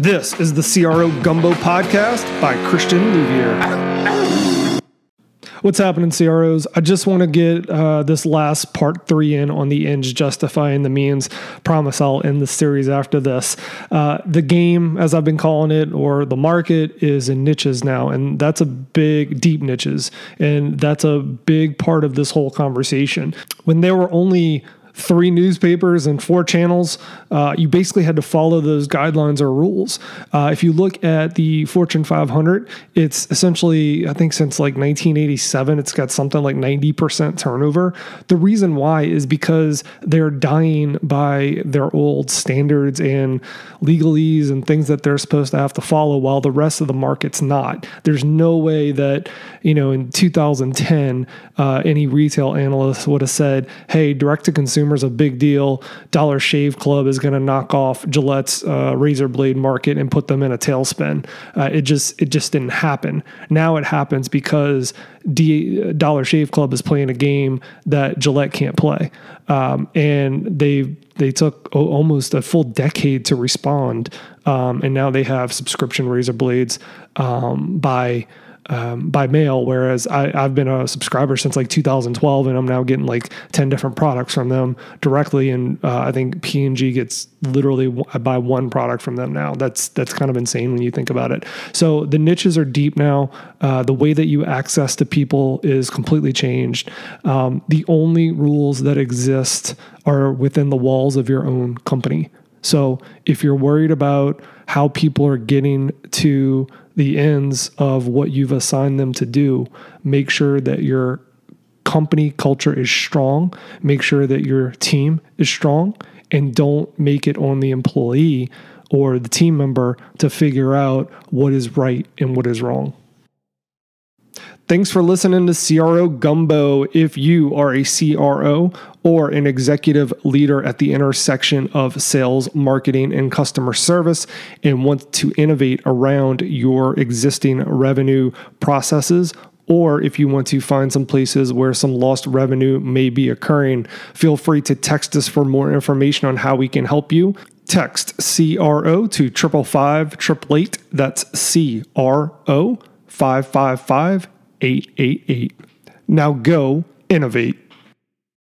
This is the CRO Gumbo Podcast by Christian Louvier. What's happening, CROs? I just want to get this last part 3 in on the ends justifying the means. Promise I'll end the series after this. The game, as I've been calling it, or the market, is in niches now, and that's a big, deep niches, and that's a big part of this whole conversation. When there were only 3 newspapers and 4 channels, you basically had to follow those guidelines or rules. If you look at the Fortune 500, it's essentially, I think since like 1987, it's got something like 90% turnover. The reason why is because they're dying by their old standards and legalese and things that they're supposed to have to follow while the rest of the market's not. There's no way that, in 2010, any retail analyst would have said, hey, direct-to-consumer is a big deal. Dollar Shave Club is going to knock off Gillette's razor blade market and put them in a tailspin. It just didn't happen. Now it happens because Dollar Shave Club is playing a game that Gillette can't play, and they took almost a full decade to respond, and now they have subscription razor blades by mail, whereas I've been a subscriber since like 2012, and I'm now getting like 10 different products from them directly. And I think P&G gets literally I buy 1 product from them now. That's kind of insane when you think about it. So the niches are deep now. The way that you access to people is completely changed. The only rules that exist are within the walls of your own company. So if you're worried about how people are getting to the ends of what you've assigned them to do, make sure that your company culture is strong, make sure that your team is strong, and don't make it on the employee or the team member to figure out what is right and what is wrong. Thanks for listening to CRO Gumbo. If you are a CRO or an executive leader at the intersection of sales, marketing, and customer service and want to innovate around your existing revenue processes, or if you want to find some places where some lost revenue may be occurring, feel free to text us for more information on how we can help you. Text CRO to 555-888. That's CRO 555-888. Now go innovate.